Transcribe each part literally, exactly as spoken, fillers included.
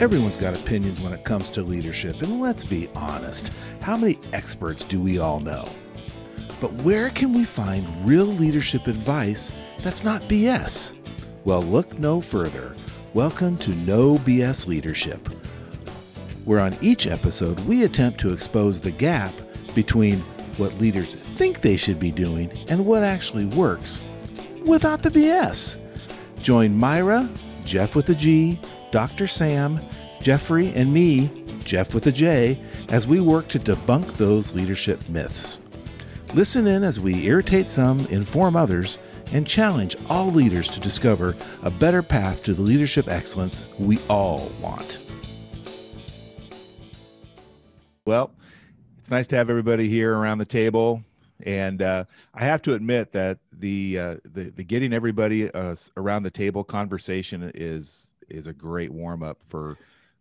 Everyone's got opinions when it comes to leadership, and let's be honest, how many experts do we all know? But where can we find real leadership advice that's not B S? Well, look no further. Welcome to No B S Leadership, where on each episode we attempt to expose the gap between what leaders think they should be doing and what actually works without the B S. Join Myra, Jeff with a G, Doctor Sam, Jeffrey, and me, Jeff with a J, as we work to debunk those leadership myths. Listen in as we irritate some, inform others, and challenge all leaders to discover a better path to the leadership excellence we all want. Well, it's nice to have everybody here around the table. And uh, I have to admit that the, uh, the, the getting everybody uh, around the table conversation is... is a great warm-up for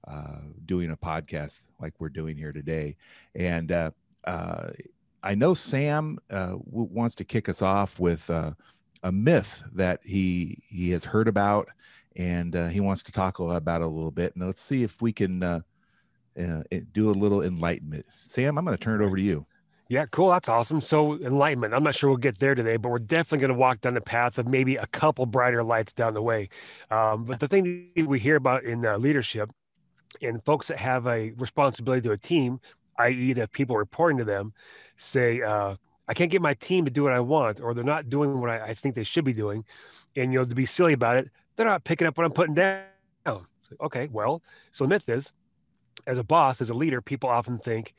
uh, doing a podcast like we're doing here today. And uh, uh, I know Sam uh, w- wants to kick us off with uh, a myth that he he has heard about, and uh, he wants to talk about it a little bit. And let's see if we can uh, uh, do a little enlightenment. Sam, I'm going to turn it over to you. Yeah, cool. That's awesome. So enlightenment, I'm not sure we'll get there today, but we're definitely going to walk down the path of maybe a couple brighter lights down the way. Um, but the thing that we hear about in uh, leadership and folks that have a responsibility to a team, that is the people reporting to them, say, uh, I can't get my team to do what I want, or they're not doing what I, I think they should be doing. And, you know, to be silly about it, they're not picking up what I'm putting down. So, okay, well, so the myth is, as a boss, as a leader, people often think,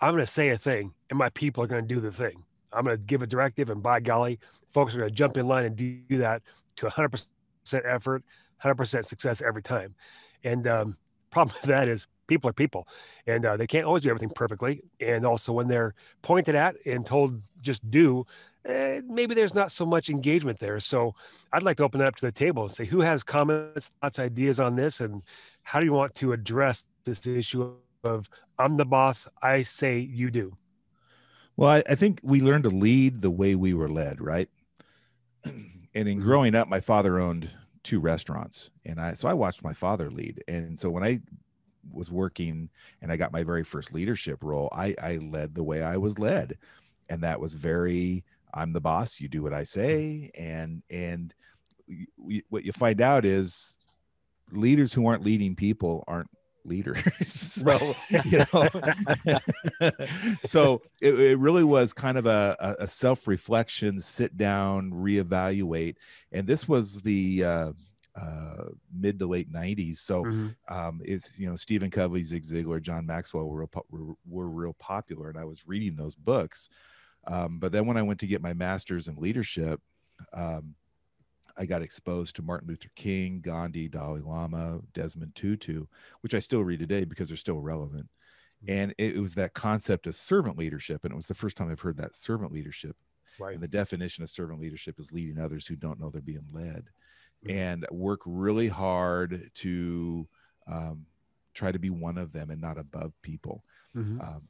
I'm going to say a thing and my people are going to do the thing. I'm going to give a directive and by golly, folks are going to jump in line and do that to one hundred percent effort, one hundred percent success every time. And um, problem with that is people are people and uh, they can't always do everything perfectly. And also when they're pointed at and told just do, eh, maybe there's not so much engagement there. So I'd like to open that up to the table and say, who has comments, thoughts, ideas on this? And how do you want to address this issue of I'm the boss, I say you do? Well, I, I think we learn to lead the way we were led, right? And in growing up, my father owned two restaurants. And I so I watched my father lead. And so when I was working and I got my very first leadership role, I, I led the way I was led. And that was very, I'm the boss, you do what I say. And, and we, what you find out is leaders who aren't leading people aren't leaders. So, you know, so it, it really was kind of a, a self-reflection, sit down, reevaluate. And this was the uh, uh, mid to late nineties. So mm-hmm. um, it's, you know, Stephen Covey, Zig Ziglar, John Maxwell were real, po- were, were real popular. And I was reading those books. Um, but then when I went to get my master's in leadership, um, I got exposed to Martin Luther King, Gandhi, Dalai Lama, Desmond Tutu, which I still read today because they're still relevant. And it, it was that concept of servant leadership. And it was the first time I've heard that servant leadership. Right. And the definition of servant leadership is leading others who don't know they're being led. Mm-hmm. And work really hard to um, try to be one of them and not above people. Mm-hmm. Um,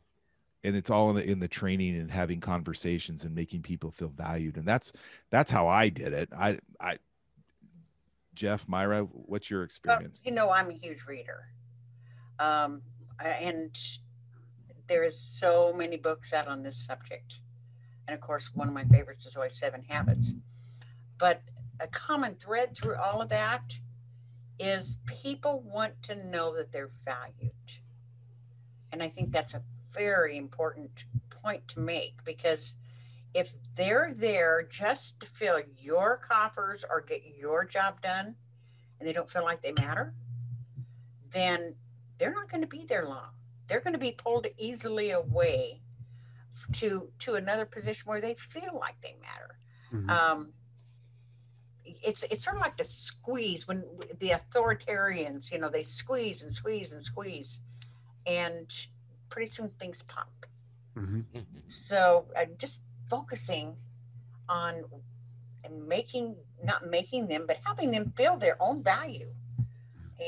and it's all in the, in the training and having conversations and making people feel valued. And that's, that's how I did it. I, I, Jeff, Myra, what's your experience? Well, you know, I'm a huge reader. Um, and there's so many books out on this subject. And of course, one of my favorites is always Seven Habits, but a common thread through all of that is people want to know that they're valued. And I think that's a very important point to make, because if they're there just to fill your coffers or get your job done and they don't feel like they matter, then they're not going to be there long. They're going to be pulled easily away to to another position where they feel like they matter. Mm-hmm. Um, it's it's sort of like the squeeze when the authoritarians, you know, they squeeze and squeeze and squeeze, and pretty soon things pop. Mm-hmm. So uh, just focusing on making, not making them, but helping them feel their own value.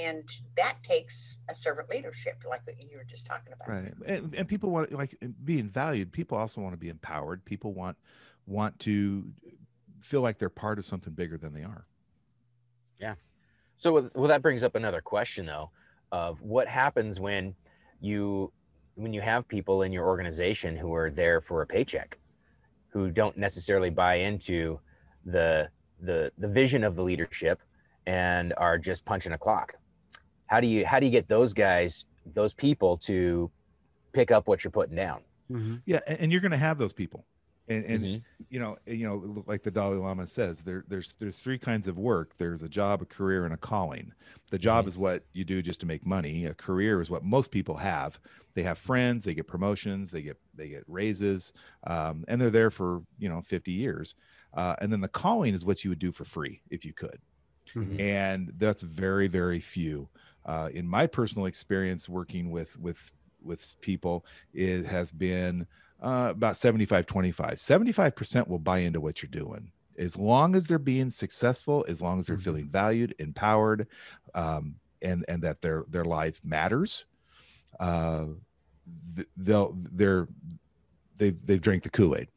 And that takes a servant leadership, like what you were just talking about. Right. And, and people want, like being valued, people also want to be empowered. People want, want to feel like they're part of something bigger than they are. Yeah. So, with, well, that brings up another question, though, of what happens when you when you have people in your organization who are there for a paycheck, who don't necessarily buy into the the the vision of the leadership and are just punching a clock. How do you how do you get those guys, those people, to pick up what you're putting down? Mm-hmm. Yeah, and you're going to have those people. And, and mm-hmm. you know, you know, like the Dalai Lama says, there, there's there's three kinds of work. There's a job, a career, and a calling. The job mm-hmm. is what you do just to make money. A career is what most people have. They have friends, they get promotions, they get they get raises, um, and they're there for you know fifty years. Uh, and then the calling is what you would do for free if you could, mm-hmm. and that's very very few. Uh, in my personal experience working with with with people, it has been. Uh, about seventy-five twenty-five. seventy-five percent will buy into what you're doing as long as they're being successful, as long as they're feeling valued, empowered, um, and and that their their life matters. Uh, they'll they're they've they've drank the Kool-Aid.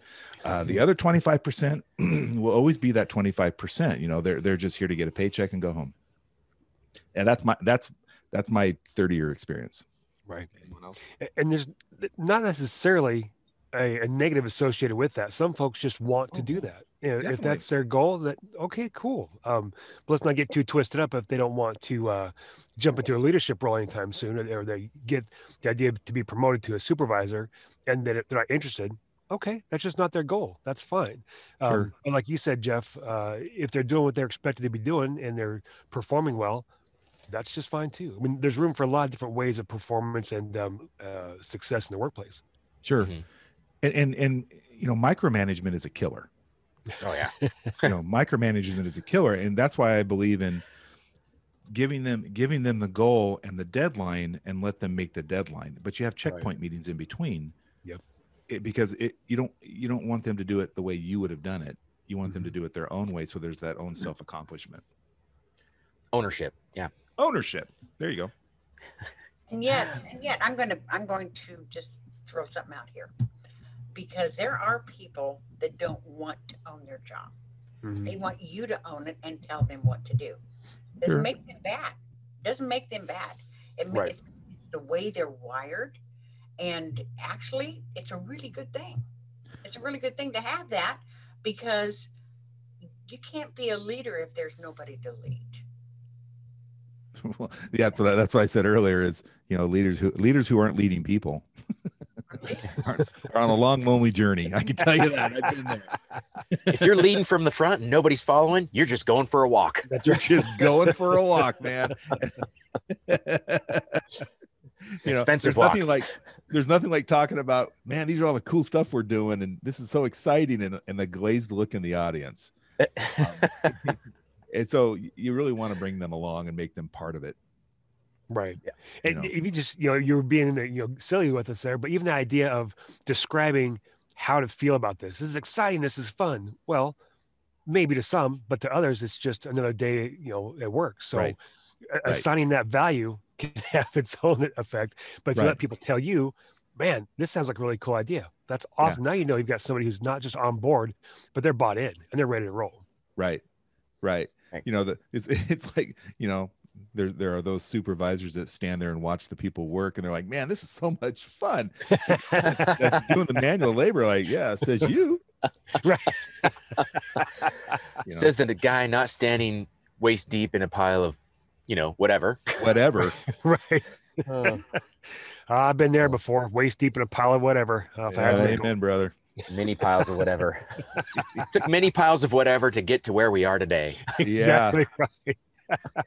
Uh, the other twenty-five percent will always be that twenty-five percent. You know, they're they're just here to get a paycheck and go home. And that's my that's that's my thirty year experience. Right. And there's not necessarily A, a negative associated with that. Some folks just want oh, to do that. And if that's their goal, that okay, cool. Um, but let's not get too twisted up if they don't want to uh, jump into a leadership role anytime soon, or, or they get the idea of, to be promoted to a supervisor, and that if they're not interested, okay, that's just not their goal. That's fine. Um, sure. And like you said, Jeff, uh, if they're doing what they're expected to be doing and they're performing well, that's just fine too. I mean, there's room for a lot of different ways of performance and um, uh, success in the workplace. Sure. Mm-hmm. And, and, and, you know, micromanagement is a killer. Oh yeah. You know, micromanagement is a killer. And that's why I believe in giving them, giving them the goal and the deadline and let them make the deadline, but you have checkpoint right. meetings in between. Yep. It, because it, you don't, you don't want them to do it the way you would have done it. You want mm-hmm. them to do it their own way. So there's that own mm-hmm. self-accomplishment. Ownership. Yeah. Ownership. There you go. And yet, and yet I'm going to, I'm going to just throw something out here. Because there are people that don't want to own their job. Mm-hmm. They want you to own it and tell them what to do. Doesn't sure. make them bad. Doesn't make them bad. It right. it's, it's the way they're wired. And actually, it's a really good thing. It's a really good thing to have that, because you can't be a leader if there's nobody to lead. Well, yeah, so that, that's what I said earlier is, you know, leaders who leaders who aren't leading people. Are on a long, lonely journey. I can tell you that. I've been there. If you're leading from the front and nobody's following, you're just going for a walk. You're just going for a walk, man. you know, Expensive there's walk. Nothing like, there's nothing like talking about, man, these are all the cool stuff we're doing, and this is so exciting, and, and the glazed look in the audience. Um, and so you really want to bring them along and make them part of it. Right. Yeah. And you know. if you just, you know, you're being, you know, silly with us there, but even the idea of describing how to feel about this, this is exciting, this is fun. Well, maybe to some, but to others, it's just another day, you know, at work. So right. assigning right. that value can have its own effect. But if right. you let people tell you, man, this sounds like a really cool idea. That's awesome. Yeah. Now, you know, you've got somebody who's not just on board, but they're bought in and they're ready to roll. Right. Right. right. You know, the, it's, it's like, you know, There, there are those supervisors that stand there and watch the people work, and they're like, "Man, this is so much fun." That's doing the manual labor, like, yeah, says you. Right. You know. Says that a guy not standing waist deep in a pile of, you know, whatever. Whatever. Right. Uh, I've been there before, waist deep in a pile of whatever. Oh, yeah, amen, legal. Brother. Many piles of whatever. It took many piles of whatever to get to where we are today. Yeah. Exactly right.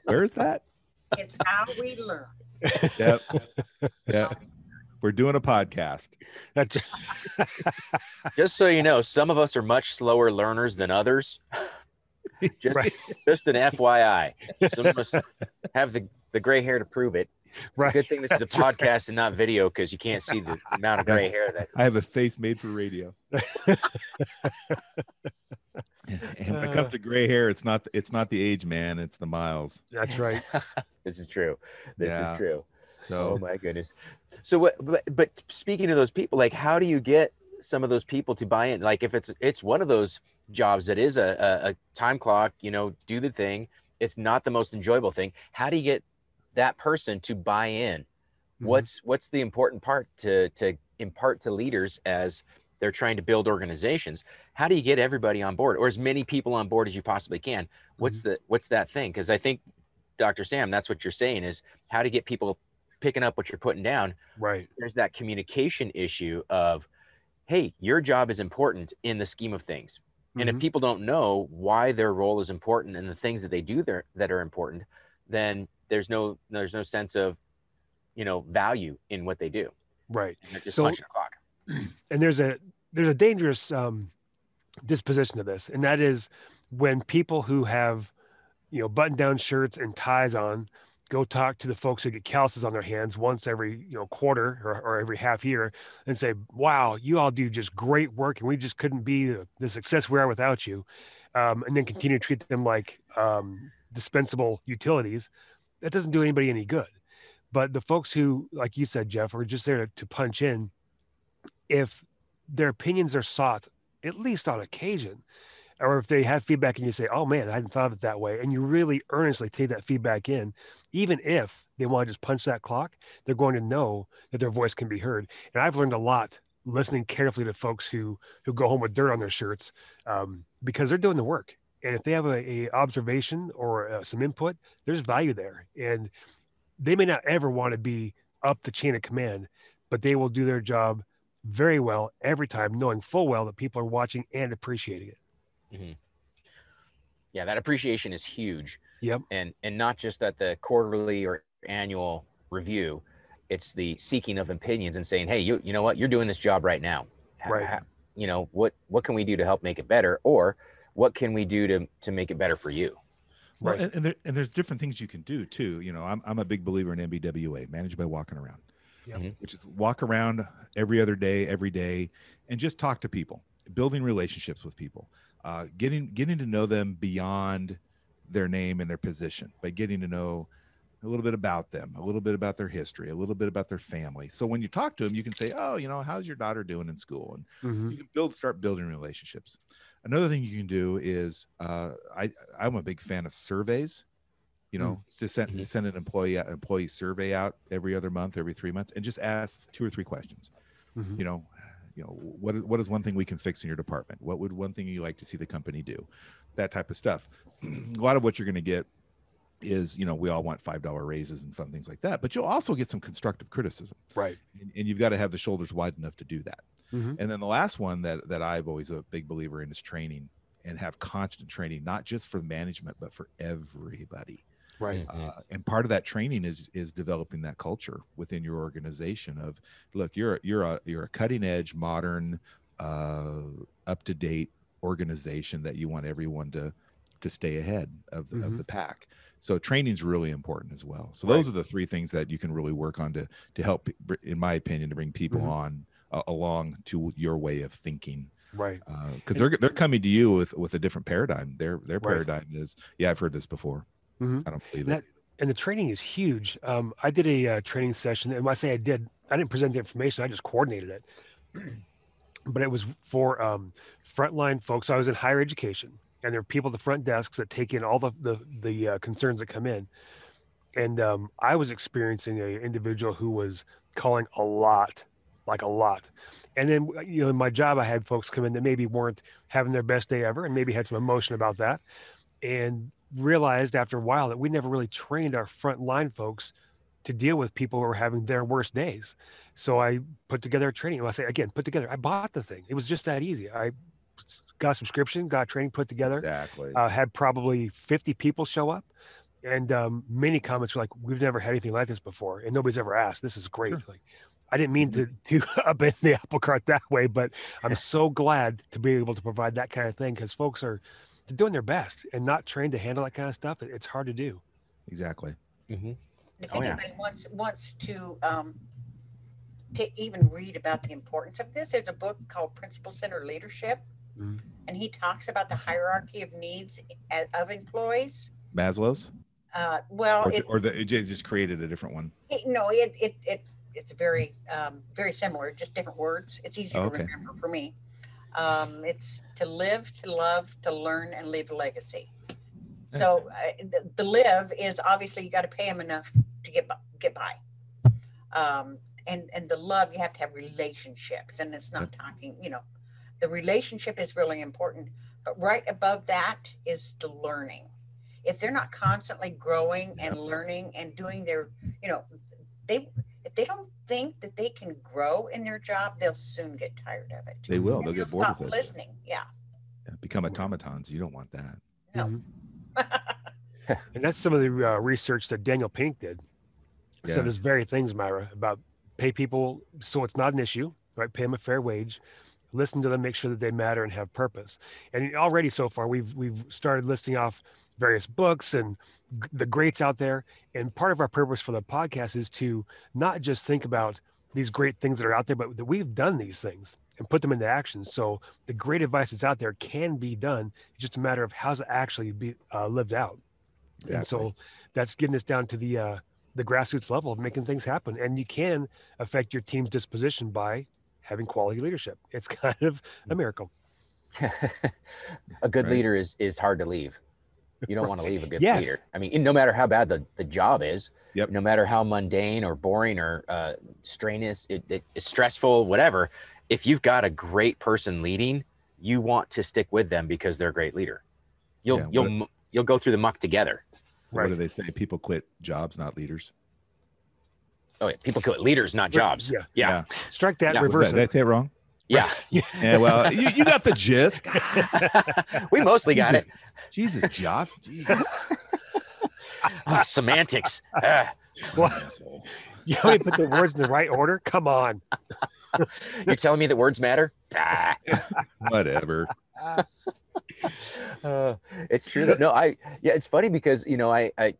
Where's that? It's how we learn. Yep. Yep. We're doing a podcast. That's just so you know, some of us are much slower learners than others. Just, right. just an F Y I. Some of us have the, the gray hair to prove it. It's right. a good thing this is a podcast and not video, because you can't see the amount of gray hair that I have a face made for radio. And when it comes to gray hair, it's not it's not the age, man. It's the miles. That's right. This is true. This yeah. is true. So, oh my goodness. So what? But, but speaking of those people, like, how do you get some of those people to buy in? Like, if it's it's one of those jobs that is a, a, a time clock, you know, do the thing. It's not the most enjoyable thing. How do you get that person to buy in? Mm-hmm. What's, what's the important part to, to impart to leaders as they're trying to build organizations? How do you get everybody on board, or as many people on board as you possibly can? What's mm-hmm. the, what's that thing? 'Cause I think, Doctor Sam, that's what you're saying, is how to get people picking up what you're putting down. Right. There's that communication issue of, hey, your job is important in the scheme of things. And mm-hmm. if people don't know why their role is important and the things that they do there that are important, then there's no, there's no sense of, you know, value in what they do. Right. And they're just punching a clock. And there's a, there's a dangerous um, disposition to this. And that is when people who have, you know, button down shirts and ties on, go talk to the folks who get calluses on their hands once every, you know, quarter or, or every half year and say, wow, you all do just great work, and we just couldn't be the, the success we are without you. Um, and then continue to treat them like um, dispensable utilities. That doesn't do anybody any good. But the folks who, like you said, Jeff, are just there to, to punch in, if their opinions are sought, at least on occasion, or if they have feedback and you say, oh man, I hadn't thought of it that way, and you really earnestly take that feedback in, even if they want to just punch that clock, they're going to know that their voice can be heard. And I've learned a lot listening carefully to folks who, who go home with dirt on their shirts, um, because they're doing the work. And if they have a, a observation or uh, some input, there's value there. And they may not ever want to be up the chain of command, but they will do their job very well every time, knowing full well that people are watching and appreciating it. Mm-hmm. Yeah, that appreciation is huge. Yep. And and not just at the quarterly or annual review, it's the seeking of opinions and saying, hey, you you know what, you're doing this job right now. Right. How, you know, what what can we do to help make it better, or what can we do to to make it better for you? Right. Well, and and, there, and there's different things you can do too. You know, I'm I'm a big believer in M B W A, managed by walking around. Yep. Mm-hmm. Which is walk around every other day, every day, and just talk to people, building relationships with people. Uh, getting getting to know them beyond their name and their position, by getting to know a little bit about them, a little bit about their history, a little bit about their family. So when you talk to them, you can say, oh, you know, how's your daughter doing in school? And mm-hmm. you can build, start building relationships. Another thing you can do is, uh, I, I'm a big fan of surveys. You know, mm-hmm. just send, mm-hmm. send an employee, employee survey out every other month, every three months, and just ask two or three questions, mm-hmm. you know, You know, what, what is one thing we can fix in your department? What would one thing you like to see the company do? That type of stuff. A lot of what you're going to get is, you know, we all want five dollar raises and fun things like that, but you'll also get some constructive criticism. Right. And, and you've got to have the shoulders wide enough to do that. Mm-hmm. And then the last one that, that I've always a big believer in is training, and have constant training, not just for management, but for everybody. Right. Uh, and part of that training is is developing that culture within your organization of, look, you're you're a you're a cutting edge, modern, uh, up to date organization that you want everyone to to stay ahead of the, mm-hmm. of the pack. So training is really important as well. So right. those are the three things that you can really work on to to help, in my opinion, to bring people mm-hmm. on uh, along to your way of thinking. Right. Because uh, they're they're coming to you with with a different paradigm. Their their paradigm right. is, yeah, I've heard this before. Mm-hmm. I don't believe it. That, and the training is huge. Um, I did a uh, training session, and when I say I did, I didn't present the information, I just coordinated it. But it was for um, frontline folks. So I was in higher education, and there are people at the front desks that take in all the, the, the uh, concerns that come in. And um, I was experiencing an individual who was calling a lot, like a lot. And then, you know, in my job, I had folks come in that maybe weren't having their best day ever and maybe had some emotion about that. And realized after a while that we never really trained our frontline folks to deal with people who are having their worst days. So I put together a training. Well, I say again, put together. I bought the thing. It was just that easy. I got a subscription, got training put together. Exactly. Uh, had probably fifty people show up, and um, many comments were like, "We've never had anything like this before, and nobody's ever asked. This is great." Sure. Like, I didn't mean to to upend the apple cart that way, but I'm so glad to be able to provide that kind of thing, because folks are. They're doing their best and not trained to handle that kind of stuff. It's hard to do. Exactly. Mm-hmm. If oh, anybody yeah. wants wants to um, to even read about the importance of this, there's a book called Principle-Centered Leadership, mm-hmm. and he talks about the hierarchy of needs of employees. Maslow's. Uh, well, or, it, or the it just created a different one. It, no, it it it it's very um, very similar, just different words. It's easier oh, okay. to remember for me. Um, it's to live, to love, to learn, and leave a legacy. So uh, the, the live is obviously you got to pay them enough to get by, get by. Um, and, and the love, you have to have relationships, and it's not talking, you know, the relationship is really important, but right above that is the learning. If they're not constantly growing and learning and doing their, you know, they, if they don't think that they can grow in their job, they'll soon get tired of it. They will. They'll, they'll get bored of it. Stop listening. Yeah. Yeah. Become automatons. You don't want that. No. Mm-hmm. And that's some of the uh, research that Daniel Pink did. Yeah. So there's very things, Myra, about pay people so it's not an issue, right? Pay them a fair wage, listen to them, make sure that they matter and have purpose. And already so far, we've we've started listing off various books and g- the greats out there. And part of our purpose for the podcast is to not just think about these great things that are out there, but that we've done these things and put them into action. So the great advice that's out there can be done. It's just a matter of how's it actually be uh, lived out. Exactly. And so that's getting us down to the uh, the grassroots level of making things happen. And you can affect your team's disposition by having quality leadership. It's kind of a miracle. A good right. leader is is hard to leave. You don't want to leave a good yes. leader. I mean, no matter how bad the, the job is, yep. no matter how mundane or boring or uh, strenuous, it, it, it's stressful, whatever. If you've got a great person leading, you want to stick with them because they're a great leader. You'll yeah, you'll if, you'll go through the muck together. What right? do they say? People quit jobs, not leaders. Oh, yeah. People quit leaders, not jobs. Yeah. yeah. yeah. Strike that. Yeah. Reverse. Did I say it wrong? Yeah. yeah. yeah well, you, you got the gist. We mostly got Jesus. it. Jesus, Joff. Jeez. uh, semantics. Uh, well, you only put the words in the right order? Come on. You're telling me that words matter? Ah. Whatever. Uh, it's true. That, no, I, yeah, it's funny because, you know, I, I,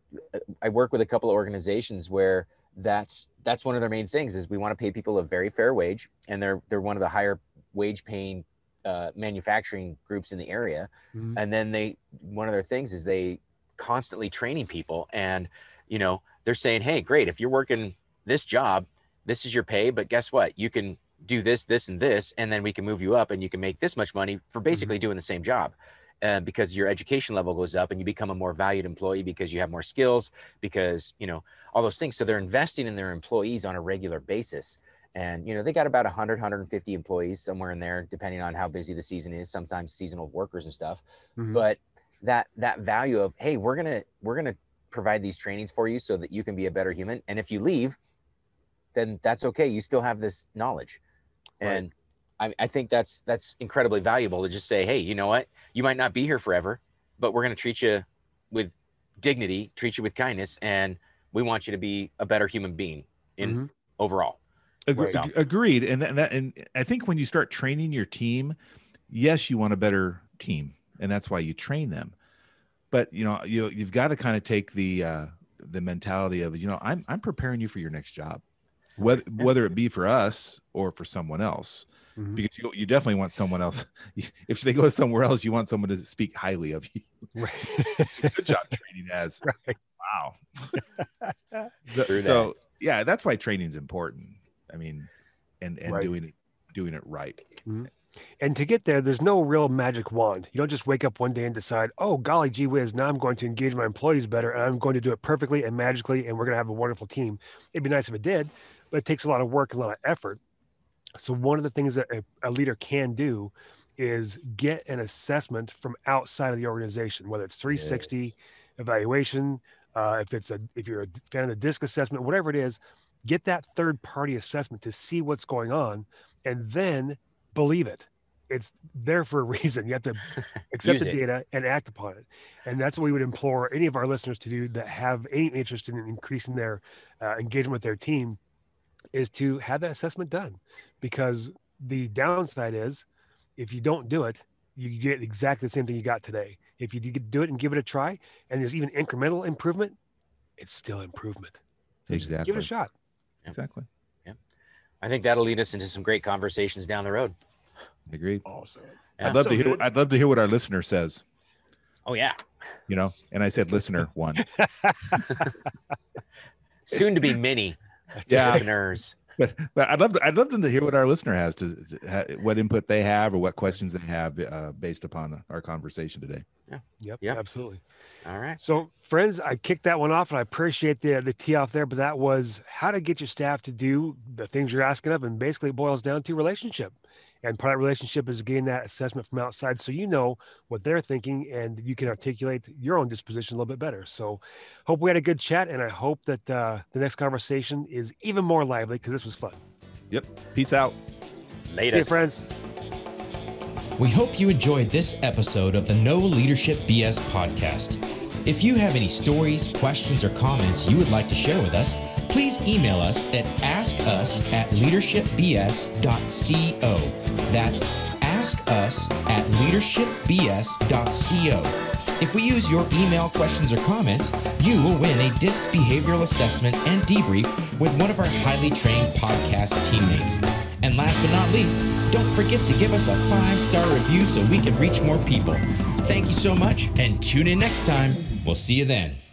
I work with a couple of organizations where that's, that's one of their main things is we want to pay people a very fair wage. And they're, they're one of the higher wage paying uh, manufacturing groups in the area. Mm-hmm. And then they, one of their things is they constantly training people and, you know, they're saying, hey, great, if you're working this job, this is your pay, but guess what? You can do this, this, and this, and then we can move you up and you can make this much money for basically mm-hmm. doing the same job uh, because your education level goes up and you become a more valued employee because you have more skills, because, you know, all those things. So they're investing in their employees on a regular basis. And, you know, they got about one hundred, one hundred fifty employees somewhere in there, depending on how busy the season is, sometimes seasonal workers and stuff. Mm-hmm. But that, that value of, hey, we're going to, we're going to provide these trainings for you so that you can be a better human. And if you leave, then that's okay. You still have this knowledge. And right. I, I think that's, that's incredibly valuable to just say, hey, you know what, you might not be here forever, but we're going to treat you with dignity, treat you with kindness. And we want you to be a better human being in mm-hmm. overall. Agreed. So. Agreed. And that, and that, and I think when you start training your team, yes, you want a better team and that's why you train them. But, you know, you, you've got to kind of take the, uh, the mentality of, you know, I'm, I'm preparing you for your next job. Whether, whether it be for us or for someone else, mm-hmm. because you, you definitely want someone else. If they go somewhere else, you want someone to speak highly of you. Right. Good job training as. Right. Wow. so, so yeah, that's why training is important. I mean, and, and right. doing it, doing it right. Mm-hmm. And to get there, there's no real magic wand. You don't just wake up one day and decide, oh, golly gee whiz, now I'm going to engage my employees better and I'm going to do it perfectly and magically. And we're going to have a wonderful team. It'd be nice if it did. But it takes a lot of work, a lot of effort. So one of the things that a, a leader can do is get an assessment from outside of the organization, whether it's three sixty yes. evaluation, uh, if it's a if you're a fan of the DISC assessment, whatever it is, get that third party assessment to see what's going on, and then believe it. It's there for a reason. You have to accept the it. data and act upon it. And that's what we would implore any of our listeners to do that have any interest in increasing their uh, engagement with their team, is to have that assessment done, because the downside is if you don't do it, you get exactly the same thing you got today. If you do it and give it a try and there's even incremental improvement, it's still improvement. So exactly. Give it a shot. Yep. Exactly. Yeah. I think that'll lead us into some great conversations down the road. Agreed. Awesome. Yeah. I'd love so to hear, good. I'd love to hear what our listener says. Oh yeah. You know, and I said, listener one. Soon to be many. Yeah. Listeners. but but I'd love to, I'd love to hear what our listener has to, to what input they have or what questions they have uh, based upon our conversation today. Yeah. Yep. Yep. Absolutely. All right. So, friends, I kicked that one off, and I appreciate the the tee off there. But that was how to get your staff to do the things you're asking of, and basically it boils down to relationship. And part of that relationship is getting that assessment from outside, so you know what they're thinking, and you can articulate your own disposition a little bit better. So, hope we had a good chat, and I hope that uh, the next conversation is even more lively because this was fun. Yep. Peace out. Later, see you, friends. We hope you enjoyed this episode of the No Leadership B S podcast. If you have any stories, questions, or comments you would like to share with us, please email us at ask us at leadership b s dot co. That's ask us at leadership b s dot co. If we use your email questions or comments, you will win a DISC behavioral assessment and debrief with one of our highly trained podcast teammates. And last but not least, don't forget to give us a five-star review so we can reach more people. Thank you so much, and tune in next time. We'll see you then.